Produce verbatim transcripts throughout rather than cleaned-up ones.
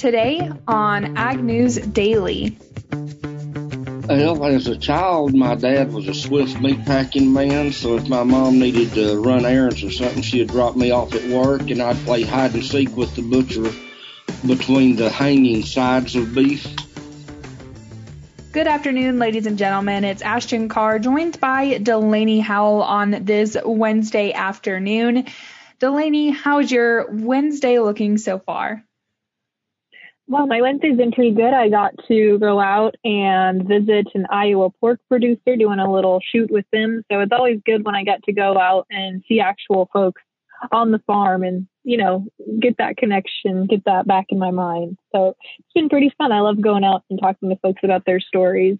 Today on Ag News Daily. Well, as a child, my dad was a Swiss meatpacking man, so if my mom needed to run errands or something, she'd drop me off at work, and I'd play hide and seek with the butcher between the hanging sides of beef. Good afternoon, ladies and gentlemen. It's Ashton Carr, joined by Delaney Howell on this Wednesday afternoon. Delaney, how's your Wednesday looking so far? Well, my Wednesday's been pretty good. I got to go out and visit an Iowa pork producer, doing a little shoot with them. So it's always good when I get to go out and see actual folks on the farm and, you know, get that connection, get that back in my mind. So it's been pretty fun. I love going out and talking to folks about their stories.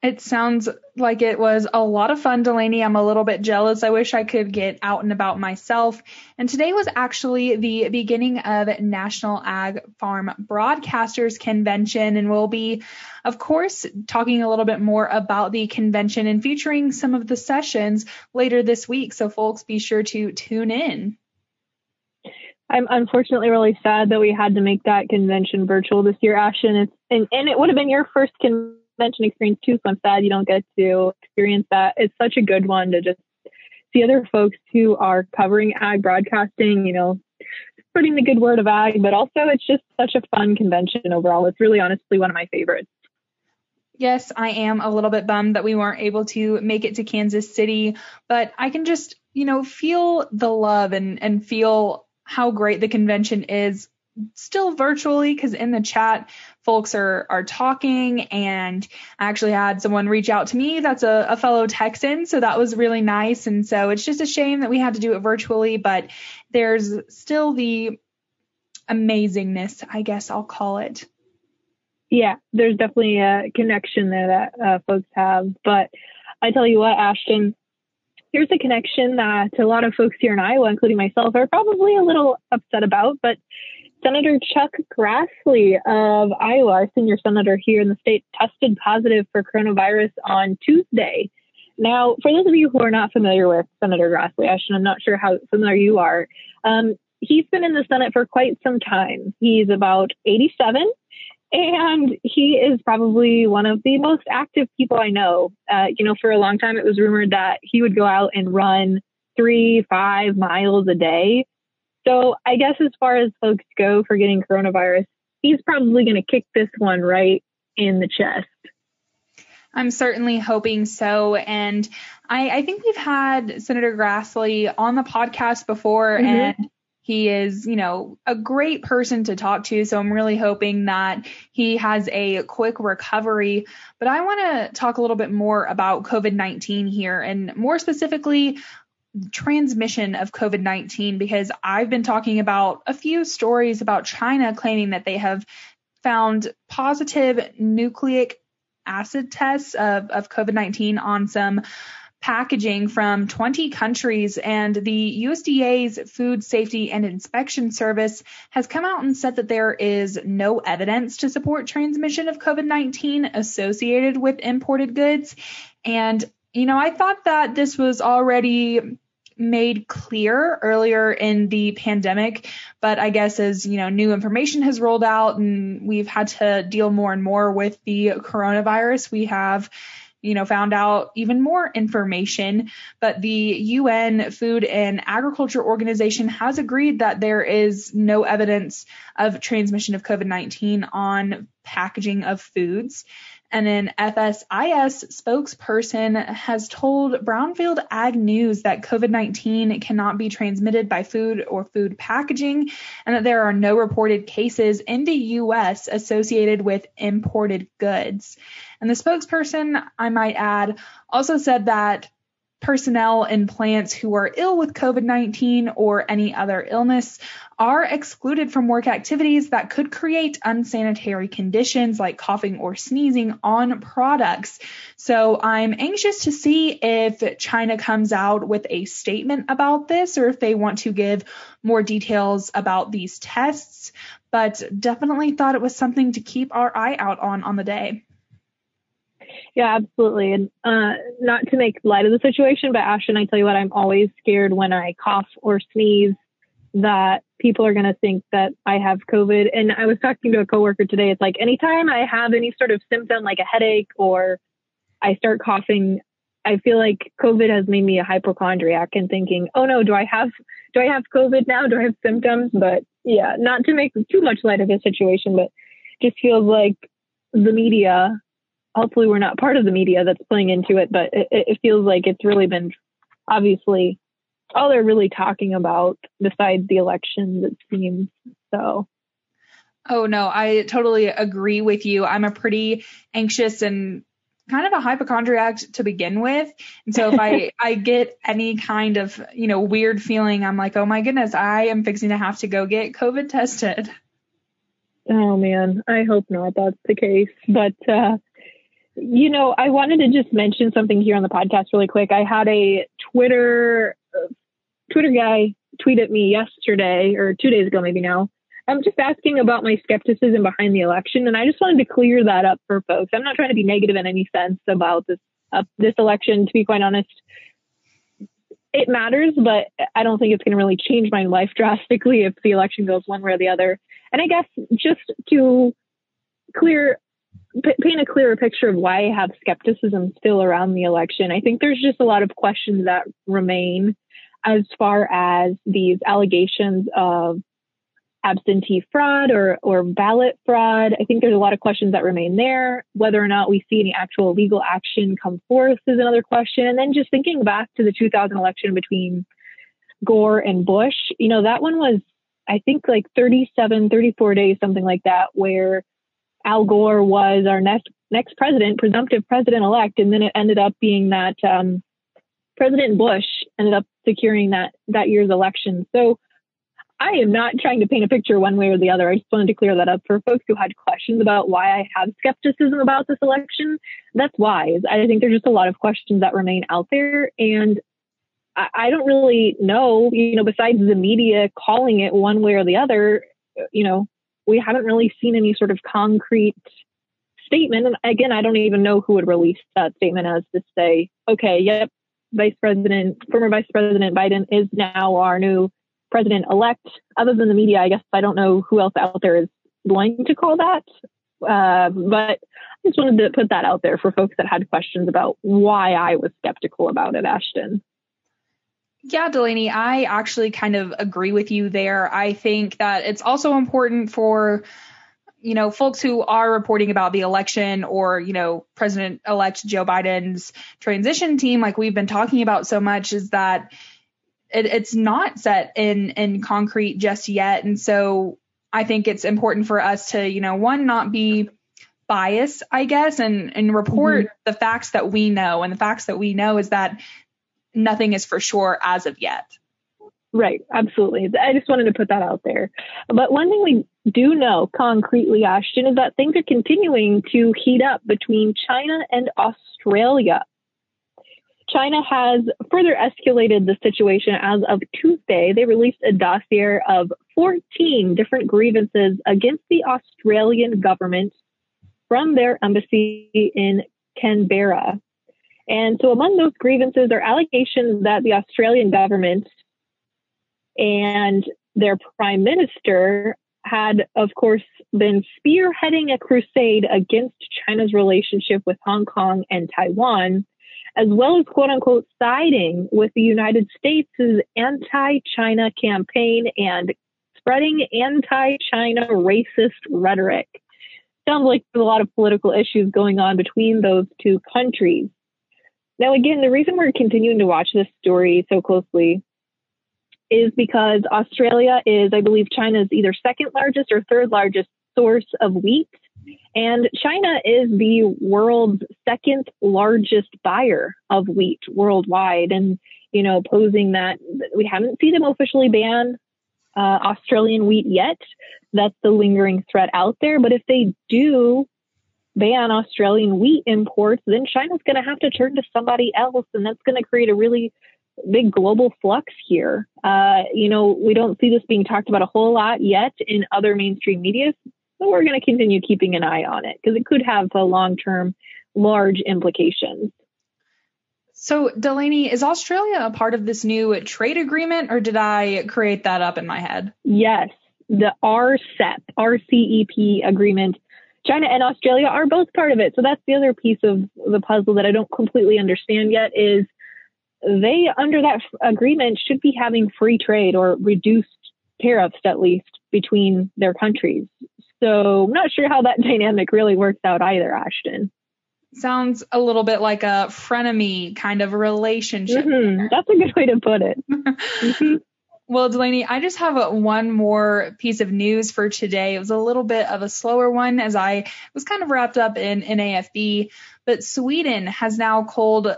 It sounds like it was a lot of fun, Delaney. I'm a little bit jealous. I wish I could get out and about myself. And today was actually the beginning of National Ag Farm Broadcasters Convention. And we'll be, of course, talking a little bit more about the convention and featuring some of the sessions later this week. So folks, be sure to tune in. I'm unfortunately really sad that we had to make that convention virtual this year, Ashton. It's, and, and it would have been your first convention. Mention experience too, so I'm sad you don't get to experience that. It's such a good one to just see other folks who are covering ag broadcasting, you know, spreading the good word of ag, but also it's just such a fun convention overall. It's really honestly one of my favorites. Yes, I am a little bit bummed that we weren't able to make it to Kansas City, but I can just, you know, feel the love and, and feel how great the convention is still virtually, because in the chat folks are are talking, and I actually had someone reach out to me that's a, a fellow Texan, so that was really nice. And so it's just a shame that we had to do it virtually, but there's still the amazingness, I guess I'll call it. Yeah, there's definitely a connection there that uh, folks have. But I tell you what, Ashton, here's a connection that a lot of folks here in Iowa, including myself, are probably a little upset about, but Senator Chuck Grassley of Iowa, our senior senator here in the state, tested positive for coronavirus on Tuesday. Now, for those of you who are not familiar with Senator Grassley, Ashton, I'm not sure how familiar you are. Um, he's been in the Senate for quite some time. He's about eighty-seven, and he is probably one of the most active people I know. Uh, you know, for a long time, it was rumored that he would go out and run three, five miles a day. So I guess as far as folks go for getting coronavirus, he's probably going to kick this one right in the chest. I'm certainly hoping so. And I, I think we've had Senator Grassley on the podcast before, mm-hmm. and he is, you know, a great person to talk to. So I'm really hoping that he has a quick recovery. But I want to talk a little bit more about COVID nineteen here, and more specifically, transmission of COVID nineteen, because I've been talking about a few stories about China claiming that they have found positive nucleic acid tests of, of COVID nineteen on some packaging from twenty countries. And the U S D A's Food Safety and Inspection Service has come out and said that there is no evidence to support transmission of COVID nineteen associated with imported goods. And you know, I thought that this was already made clear earlier in the pandemic, but I guess as, you know, new information has rolled out and we've had to deal more and more with the coronavirus, we have, you know, found out even more information. But the U N Food and Agriculture Organization has agreed that there is no evidence of transmission of COVID nineteen on packaging of foods. And an F S I S spokesperson has told Brownfield Ag News that COVID nineteen cannot be transmitted by food or food packaging, and that there are no reported cases in the U S associated with imported goods. And the spokesperson, I might add, also said that personnel in plants who are ill with COVID nineteen or any other illness are excluded from work activities that could create unsanitary conditions like coughing or sneezing on products. So I'm anxious to see if China comes out with a statement about this, or if they want to give more details about these tests, but definitely thought it was something to keep our eye out on on the day. Yeah, absolutely. And uh, not to make light of the situation, but Ashton, I tell you what, I'm always scared when I cough or sneeze that people are going to think that I have COVID. And I was talking to a coworker today. It's like anytime I have any sort of symptom, like a headache or I start coughing, I feel like COVID has made me a hypochondriac and thinking, oh no, do I have, do I have COVID now? Do I have symptoms? But yeah, not to make too much light of the situation, but just feels like the media, hopefully we're not part of the media that's playing into it, but it, it feels like it's really been, obviously, all they're really talking about besides the elections, it seems. So. Oh no, I totally agree with you. I'm a pretty anxious and kind of a hypochondriac to begin with. And so if I, I get any kind of, you know, weird feeling, I'm like, oh my goodness, I am fixing to have to go get COVID tested. Oh man, I hope not. That's the case. But, uh, you know, I wanted to just mention something here on the podcast really quick. I had a Twitter, uh, Twitter guy tweet at me yesterday or two days ago, maybe now. I'm just asking about my skepticism behind the election, and I just wanted to clear that up for folks. I'm not trying to be negative in any sense about this uh, this election. To be quite honest, it matters, but I don't think it's going to really change my life drastically if the election goes one way or the other. And I guess just to clear, p- paint a clearer picture of why I have skepticism still around the election, I think there's just a lot of questions that remain as far as these allegations of absentee fraud or, or ballot fraud. I think there's a lot of questions that remain there. Whether or not we see any actual legal action come forth is another question. And then just thinking back to the two thousand election between Gore and Bush, you know, that one was, I think, like thirty-seven, thirty-four days, something like that, where Al Gore was our next next president, presumptive president-elect. And then it ended up being that um, President Bush ended up securing that that year's election. So I am not trying to paint a picture one way or the other. I just wanted to clear that up for folks who had questions about why I have skepticism about this election. That's why. I think there's just a lot of questions that remain out there. And I don't really know, you know, besides the media calling it one way or the other, you know, we haven't really seen any sort of concrete statement. And again, I don't even know who would release that statement as to say, okay, yep, Vice President, former Vice President Biden is now our new president-elect. Other than the media, I guess I don't know who else out there is going to call that. Uh, but I just wanted to put that out there for folks that had questions about why I was skeptical about it, Ashton. Yeah, Delaney, I actually kind of agree with you there. I think that it's also important for, you know, folks who are reporting about the election or, you know, President-elect Joe Biden's transition team, like we've been talking about so much, is that It, it's not set in, in concrete just yet. And so I think it's important for us to, you know, one, not be biased, I guess, and, and report mm-hmm. the facts that we know. And the facts that we know is that nothing is for sure as of yet. Right. Absolutely. I just wanted to put that out there. But one thing we do know concretely, Ashton, is that things are continuing to heat up between China and Australia. China has further escalated the situation as of Tuesday. They released a dossier of fourteen different grievances against the Australian government from their embassy in Canberra. And so among those grievances are allegations that the Australian government and their prime minister had, of course, been spearheading a crusade against China's relationship with Hong Kong and Taiwan, as well as, quote unquote, siding with the United States' anti-China campaign and spreading anti-China racist rhetoric. Sounds like there's a lot of political issues going on between those two countries. Now, again, the reason we're continuing to watch this story so closely is because Australia is, I believe, China's either second largest or third largest source of wheat. And China is the world's second largest buyer of wheat worldwide. And, you know, posing that we haven't seen them officially ban uh, Australian wheat yet. That's the lingering threat out there. But if they do ban Australian wheat imports, then China's going to have to turn to somebody else. And that's going to create a really big global flux here. Uh, you know, we don't see this being talked about a whole lot yet in other mainstream media. So we're going to continue keeping an eye on it because it could have a long-term large implications. So, Delaney, is Australia a part of this new trade agreement, or did I create that up in my head? Yes, the R C E P, R C E P agreement. China and Australia are both part of it. So that's the other piece of the puzzle that I don't completely understand yet is they, under that agreement, should be having free trade or reduced tariffs, at least, between their countries. So I'm not sure how that dynamic really works out either, Ashton. Sounds a little bit like a frenemy kind of relationship. Mm-hmm. That's a good way to put it. Mm-hmm. Well, Delaney, I just have a, one more piece of news for today. It was a little bit of a slower one as I was kind of wrapped up in N A F B, but Sweden has now culled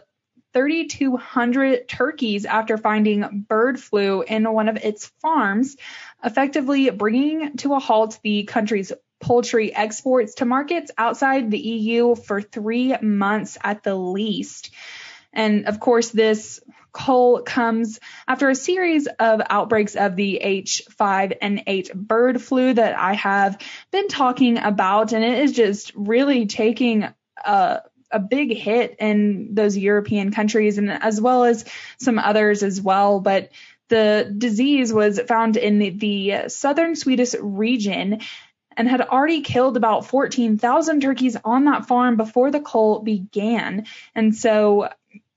three thousand two hundred turkeys after finding bird flu in one of its farms, effectively bringing to a halt the country's poultry exports to markets outside the E U for three months at the least. And of course, this cull comes after a series of outbreaks of the H five N eight bird flu that I have been talking about. And it is just really taking a, a big hit in those European countries and as well as some others as well. But the disease was found in the, the southern Swedish region and had already killed about fourteen thousand turkeys on that farm before the cull began. And so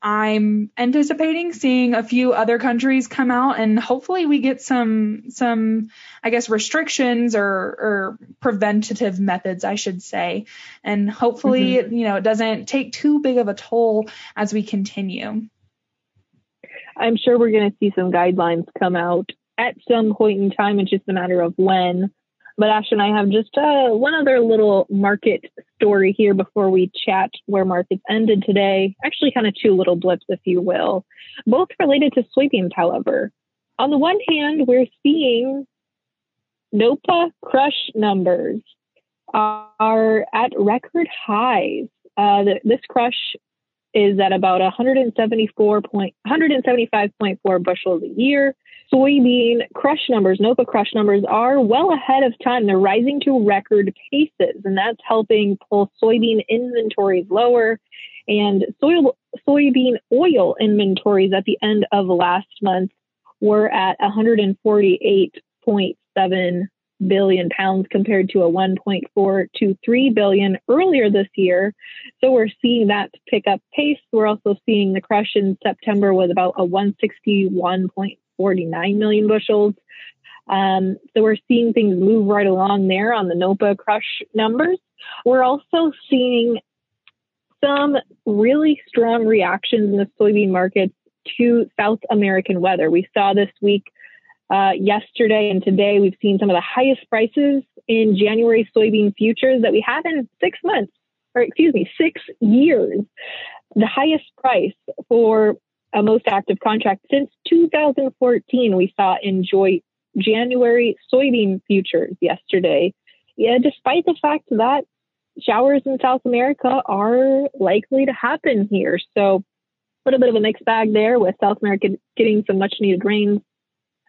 I'm anticipating seeing a few other countries come out, and hopefully we get some, some I guess, restrictions or, or preventative methods, I should say. And hopefully, mm-hmm. you know, it doesn't take too big of a toll as we continue. I'm sure we're going to see some guidelines come out at some point in time. It's just a matter of when. But Ash and I have just uh, one other little market story here before we chat where markets ended today. Actually, kind of two little blips, if you will, both related to soybeans, however. On the one hand, we're seeing NOPA crush numbers are at record highs. Uh, this crush is at about one hundred seventy-four point, one hundred seventy-five point four bushels a year. Soybean crush numbers, NOPA crush numbers, are well ahead of time. They're rising to record paces, and that's helping pull soybean inventories lower. And soil, soybean oil inventories at the end of last month were at one hundred forty-eight point seven billion pounds compared to a one point four two three billion earlier this year. So we're seeing that pick up pace. We're also seeing the crush in September was about a one hundred sixty-one point four nine million bushels. Um, so we're seeing things move right along there on the NOPA crush numbers. We're also seeing some really strong reactions in the soybean markets to South American weather. We saw this week Uh, yesterday and today, we've seen some of the highest prices in January soybean futures that we have in six months, or excuse me, six years. The highest price for a most active contract since two thousand fourteen we saw in January soybean futures yesterday. Yeah, despite the fact that showers in South America are likely to happen here. So a little bit of a mixed bag there with South America getting some much needed rains.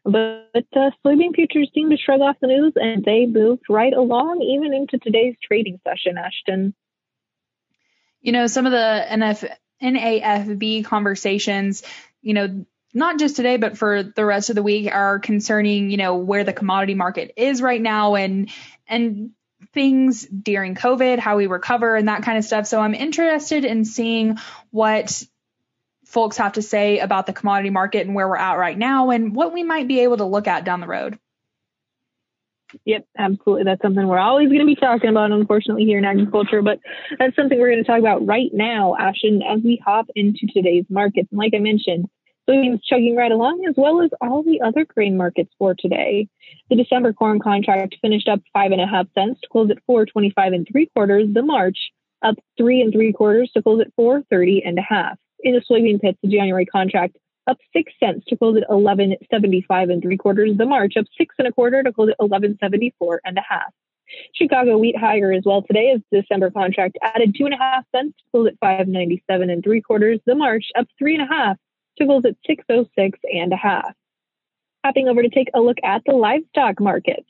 But uh, soybean futures seem to shrug off the news, and they moved right along even into today's trading session, Ashton. You know, some of the N A F B conversations, you know, not just today, but for the rest of the week are concerning, you know, where the commodity market is right now and and things during COVID, how we recover and that kind of stuff. So I'm interested in seeing what folks have to say about the commodity market and where we're at right now and what we might be able to look at down the road. Yep, absolutely. That's something we're always going to be talking about, unfortunately, here in agriculture, but that's something we're going to talk about right now, Ashton, as we hop into today's markets. And like I mentioned, soybeans chugging right along as well as all the other grain markets for today. The December corn contract finished up five and a half cents to close at four twenty-five and three quarters. The March up three and three quarters to close at four thirty and a half. In the soybean pits, the January contract up six cents to close at eleven seventy-five and three quarters. The March up six and a quarter to close at eleven seventy-four and a half. Chicago wheat higher as well today as the December contract added two and a half cents to close at five ninety-seven and three quarters. The March up three and a half to close at six oh six and a half. Hopping over to take a look at the livestock markets.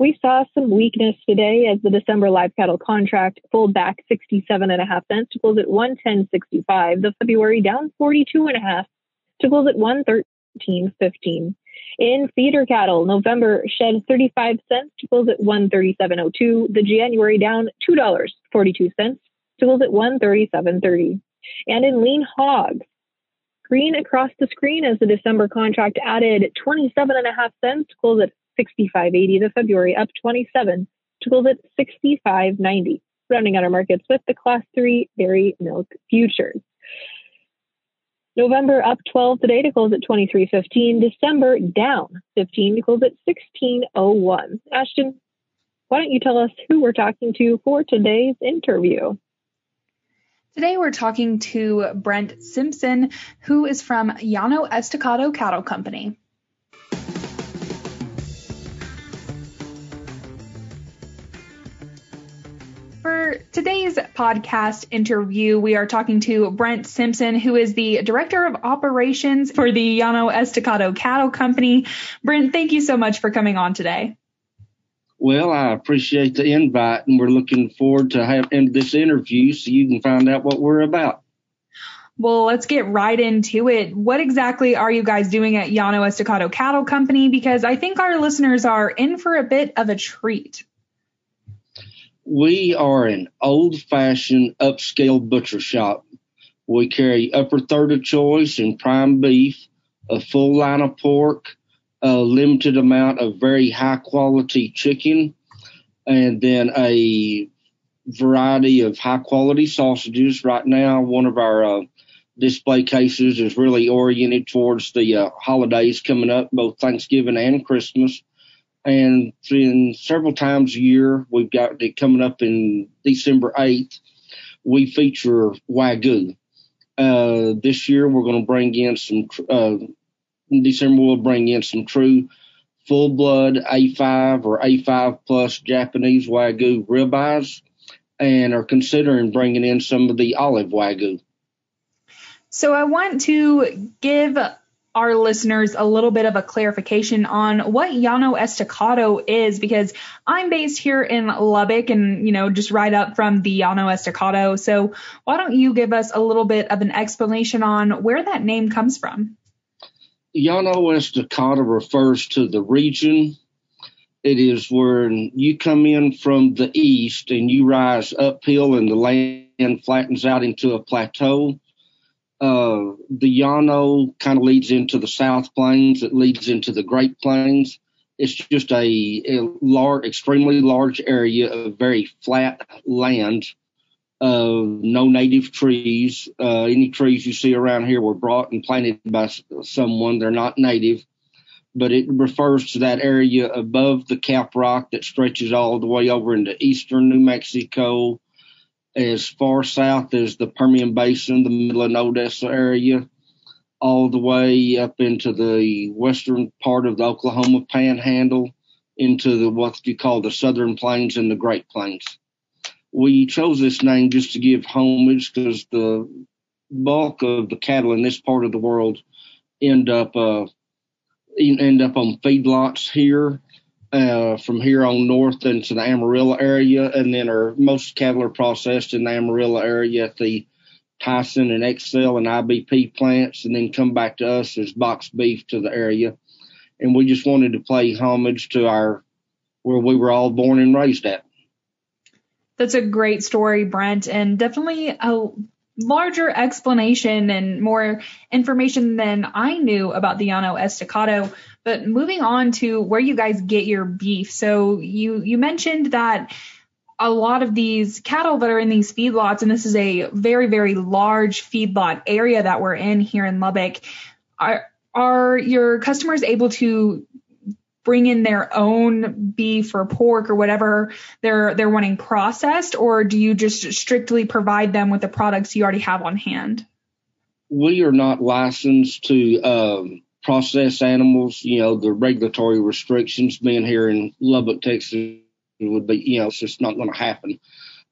We saw some weakness today as the December live cattle contract pulled back sixty-seven and a half cents to close at one ten sixty-five. The February down forty-two and a half to close at one thirteen fifteen. In feeder cattle, November shed thirty-five cents to close at one thirty-seven oh two. The January down two dollars and forty-two cents to close at one thirty-seven thirty. And in lean hogs, green across the screen as the December contract added twenty-seven and a half cents to close at sixty-five eighty. The February up twenty-seven to close at sixty-five ninety. Rounding out our markets with the Class three dairy milk futures. November up twelve today to close at twenty-three fifteen. December down fifteen to close at sixteen oh one. Ashton, why don't you tell us who we're talking to for today's interview? Today we're talking to Brent Simpson, who is from Llano Estacado Cattle Company. For today's podcast interview, we are talking to Brent Simpson, who is the Director of Operations for the Llano Estacado Cattle Company. Brent, thank you so much for coming on today. Well, I appreciate the invite, and we're looking forward to having this interview so you can find out what we're about. Well, let's get right into it. What exactly are you guys doing at Llano Estacado Cattle Company? Because I think our listeners are in for a bit of a treat. We are an old-fashioned upscale butcher shop. We carry upper third of choice and prime beef, a full line of pork, a limited amount of very high-quality chicken, and then a variety of high-quality sausages. Right now, one of our uh, display cases is really oriented towards the uh, holidays coming up, both Thanksgiving and Christmas. And then several times a year, we've got it coming up in December eighth, we feature Wagyu. Uh, this year, we're going to bring in some, uh, in December, we'll bring in some true full-blood A five or A five plus Japanese Wagyu ribeyes, and are considering bringing in some of the olive Wagyu. So I want to give our listeners a little bit of a clarification on what Llano Estacado is, because I'm based here in Lubbock and, you know, just right up from the Llano Estacado. So why don't you give us a little bit of an explanation on where that name comes from? Llano Estacado refers to the region. It is where you come in from the east and you rise uphill and the land flattens out into a plateau. Uh, the Llano kind of leads into the South Plains. It leads into the Great Plains. It's just a, a large, extremely large area of very flat land, uh, no native trees. Uh, any trees you see around here were brought and planted by someone. They're not native, but it refers to that area above the Cap Rock that stretches all the way over into eastern New Mexico, as far south as the Permian Basin, the middle of Odessa area, all the way up into the western part of the Oklahoma Panhandle, into the what you call the Southern Plains and the Great Plains. We chose this name just to give homage because the bulk of the cattle in this part of the world end up uh, end up on feedlots here. Uh, from here on north into the Amarillo area, and then our most cattle are processed in the Amarillo area at the Tyson and Excel and I B P plants, and then come back to us as boxed beef to the area. And we just wanted to pay homage to our where we were all born and raised at. That's a great story, Brent, and definitely a larger explanation and more information than I knew about the Llano Estacado. But moving on to where you guys get your beef. So you, you mentioned that a lot of these cattle that are in these feedlots, and this is a very, very large feedlot area that we're in here in Lubbock, are, are your customers able to bring in their own beef or pork or whatever they're they're wanting processed, or do you just strictly provide them with the products you already have on hand? We are not licensed to um, process animals. You know, the regulatory restrictions being here in Lubbock, Texas, would be, you know, it's just not going to happen.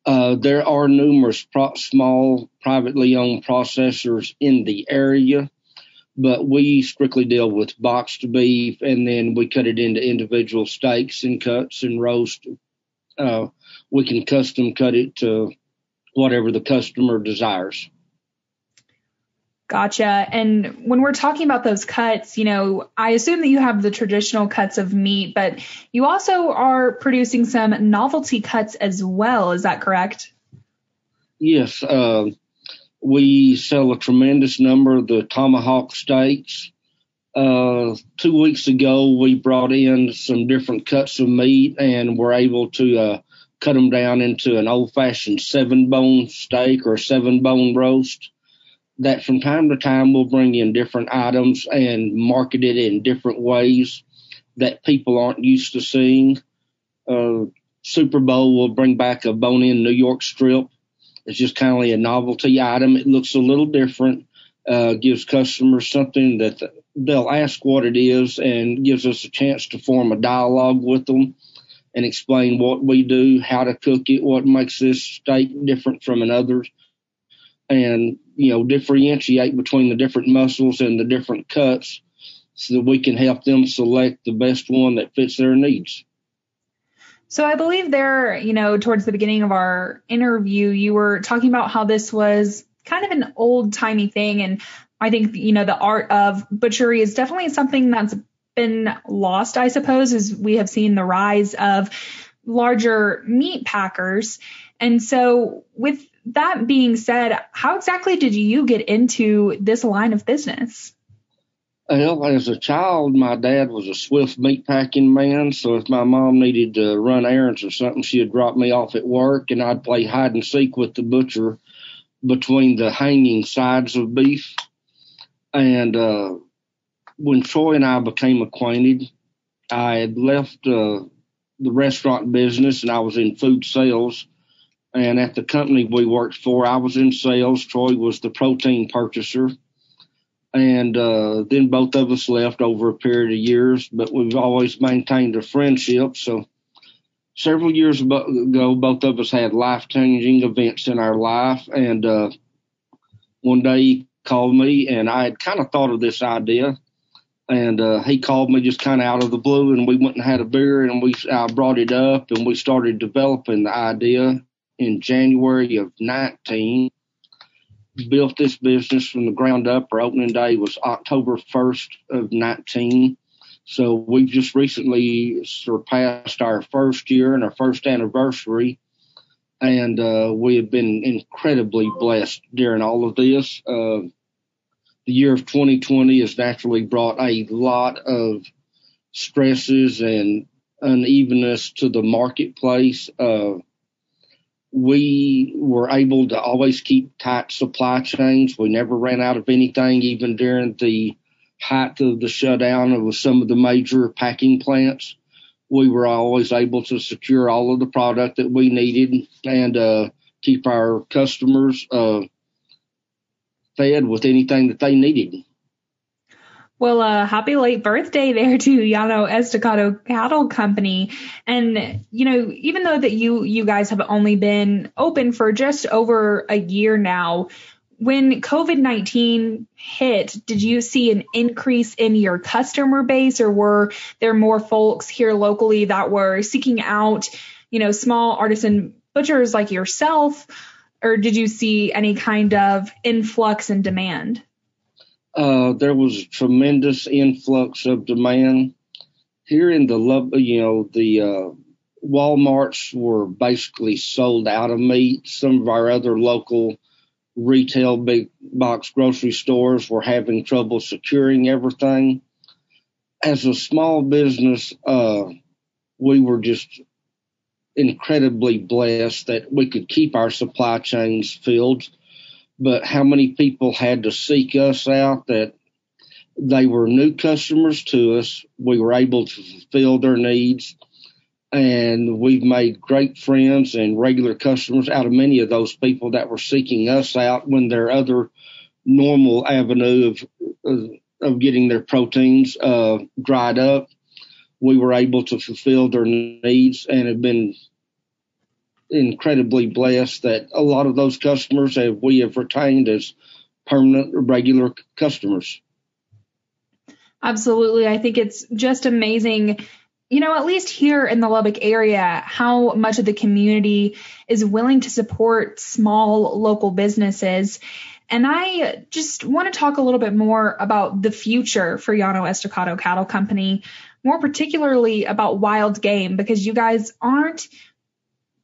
Uh, there are numerous pro- small privately owned processors in the area. but we strictly deal with boxed beef, and then we cut it into individual steaks and cuts and roast. Uh, we can custom cut it to whatever the customer desires. Gotcha. And when we're talking about those cuts, you know, I assume that you have the traditional cuts of meat, but you also are producing some novelty cuts as well. Is that correct? Yes. Uh, we sell a tremendous number of the tomahawk steaks. Uh, two weeks ago, we brought in some different cuts of meat and were able to uh, cut them down into an old-fashioned seven-bone steak or seven-bone roast. That from time to time we'll bring in different items and market it in different ways that people aren't used to seeing. Uh, Super Bowl will bring back a bone-in New York strip. It's just kind of like a novelty item. It looks a little different, uh, gives customers something that they'll ask what it is, and gives us a chance to form a dialogue with them and explain what we do, how to cook it, what makes this steak different from another, and you know, differentiate between the different muscles and the different cuts so that we can help them select the best one that fits their needs. So I believe there, you know, towards the beginning of our interview, you were talking about how this was kind of an old timey thing. And I think, you know, the art of butchery is definitely something that's been lost, I suppose, as we have seen the rise of larger meat packers. And so with that being said, how exactly did you get into this line of business? Well, as a child, my dad was a swift meat packing man. So if my mom needed to run errands or something, she would drop me off at work, and I'd play hide and seek with the butcher between the hanging sides of beef. And uh, when Troy and I became acquainted, I had left uh, the restaurant business and I was in food sales. And at the company we worked for, I was in sales. Troy was the protein purchaser. And uh, then both of us left over a period of years, but we've always maintained a friendship. So several years ago, both of us had life-changing events in our life. And uh, one day he called me, and I had kind of thought of this idea. And uh, he called me just kind of out of the blue, and we went and had a beer, and we I brought it up, and we started developing the idea. In January of nineteen, built this business from the ground up. Our opening day was October first of nineteen. So we've just recently surpassed our first year and our first anniversary. And uh, we have been incredibly blessed during all of this. Uh, the year of twenty twenty has naturally brought a lot of stresses and unevenness to the marketplace. Uh, We were able to always keep tight supply chains. We never ran out of anything, even during the height of the shutdown of some of the major packing plants. We were always able to secure all of the product that we needed and uh, keep our customers uh, fed with anything that they needed. Well, uh, happy late birthday there to Llano Estacado Cattle Company. And, you know, even though that you, you guys have only been open for just over a year now, when COVID nineteen hit, did you see an increase in your customer base, or were there more folks here locally that were seeking out, you know, small artisan butchers like yourself, or did you see any kind of influx in demand? Uh, there was a tremendous influx of demand here in the, you know, the uh, Walmarts were basically sold out of meat. Some of our other local retail big box grocery stores were having trouble securing everything. As a small business, uh, we were just incredibly blessed that we could keep our supply chains filled. But how many people had to seek us out that they were new customers to us. We were able to fulfill their needs, and we've made great friends and regular customers out of many of those people that were seeking us out when their other normal avenue of, of getting their proteins uh, dried up. We were able to fulfill their needs and have been incredibly blessed that a lot of those customers have we have retained as permanent regular customers. Absolutely. I think it's just amazing, you know, at least here in the Lubbock area, how much of the community is willing to support small local businesses. And I just want to talk a little bit more about the future for Llano Estacado Cattle Company, more particularly about wild game, because you guys aren't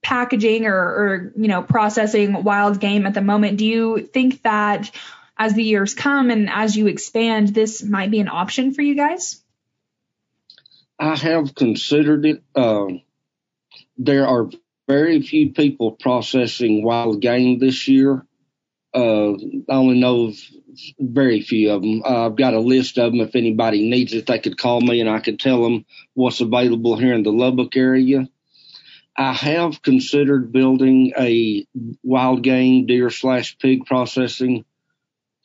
packaging or, or, you know, processing wild game at the moment. Do you think that as the years come and as you expand, this might be an option for you guys? I have considered it. Um, there are very few people processing wild game this year. Uh, I only know of very few of them. Uh, I've got a list of them. If anybody needs it, they could call me and I could tell them what's available here in the Lubbock area. I have considered building a wild game deer slash pig processing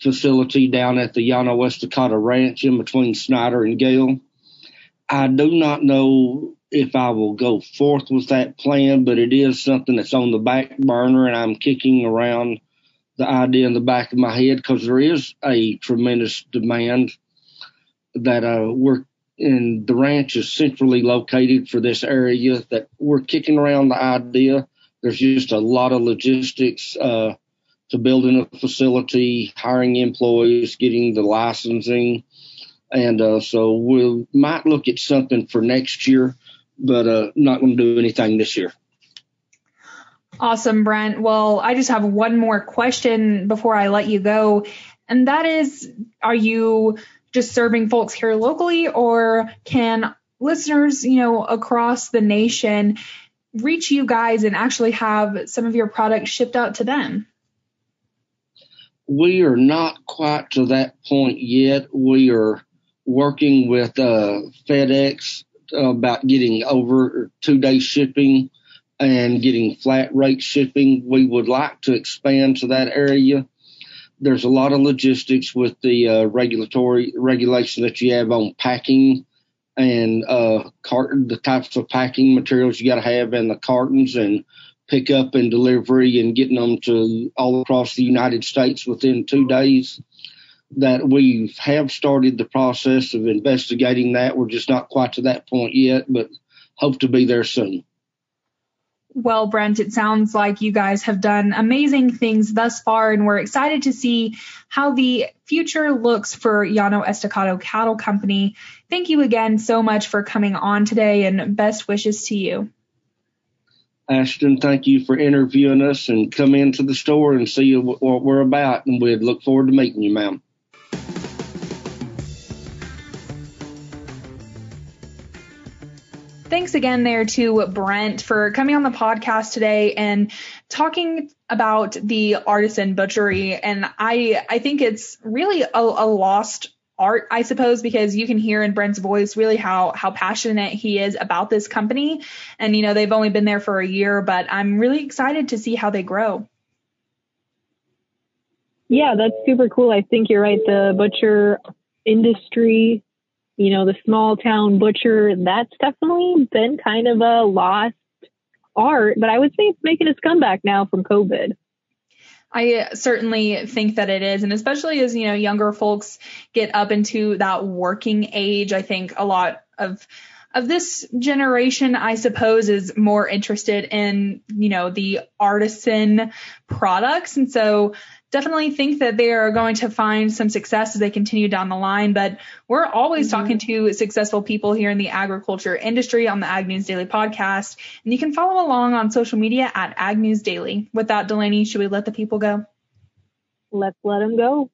facility down at the Llano Estacado Ranch in between Snyder and Gale. I do not know if I will go forth with that plan, but it is something that's on the back burner, and I'm kicking around the idea in the back of my head because there is a tremendous demand that uh, we're in. The ranch is centrally located for this area that we're kicking around the idea. There's just a lot of logistics uh, to building a facility, hiring employees, getting the licensing. And uh, so we might look at something for next year, but uh, not going to do anything this year. Awesome, Brent. Well, I just have one more question before I let you go. And that is, are you just serving folks here locally, or can listeners, you know, across the nation reach you guys and actually have some of your products shipped out to them? We are not quite to that point yet. We are working with uh, FedEx about getting over two-day shipping and getting flat rate shipping. We would like to expand to that area. There's a lot of logistics with the uh, regulatory regulation that you have on packing and uh, carton, the types of packing materials you got to have and the cartons and pick up and delivery and getting them to all across the United States within two days. That we have started the process of investigating that. We're just not quite to that point yet, but hope to be there soon. Well, Brent, it sounds like you guys have done amazing things thus far, and we're excited to see how the future looks for Llano Estacado Cattle Company. Thank you again so much for coming on today, and best wishes to you. Ashton, thank you for interviewing us, and come into the store and see what we're about, and we'd look forward to meeting you, ma'am. Thanks again there to Brent for coming on the podcast today and talking about the artisan butchery. And I I think it's really a, a lost art, I suppose, because you can hear in Brent's voice really how how passionate he is about this company. And, you know, they've only been there for a year, but I'm really excited to see how they grow. Yeah, that's super cool. I think you're right. The butcher industry, you know, the small town butcher, that's definitely been kind of a lost art, but I would say it's making its comeback now from COVID. I certainly think that it is. And especially as, you know, younger folks get up into that working age, I think a lot of of this generation, I suppose, is more interested in, you know, the artisan products. And so definitely think that they are going to find some success as they continue down the line. But we're always mm-hmm. talking to successful people here in the agriculture industry on the Ag News Daily podcast. And you can follow along on social media at Ag News Daily. With that, Delaney, should we let the people go? Let's let them go.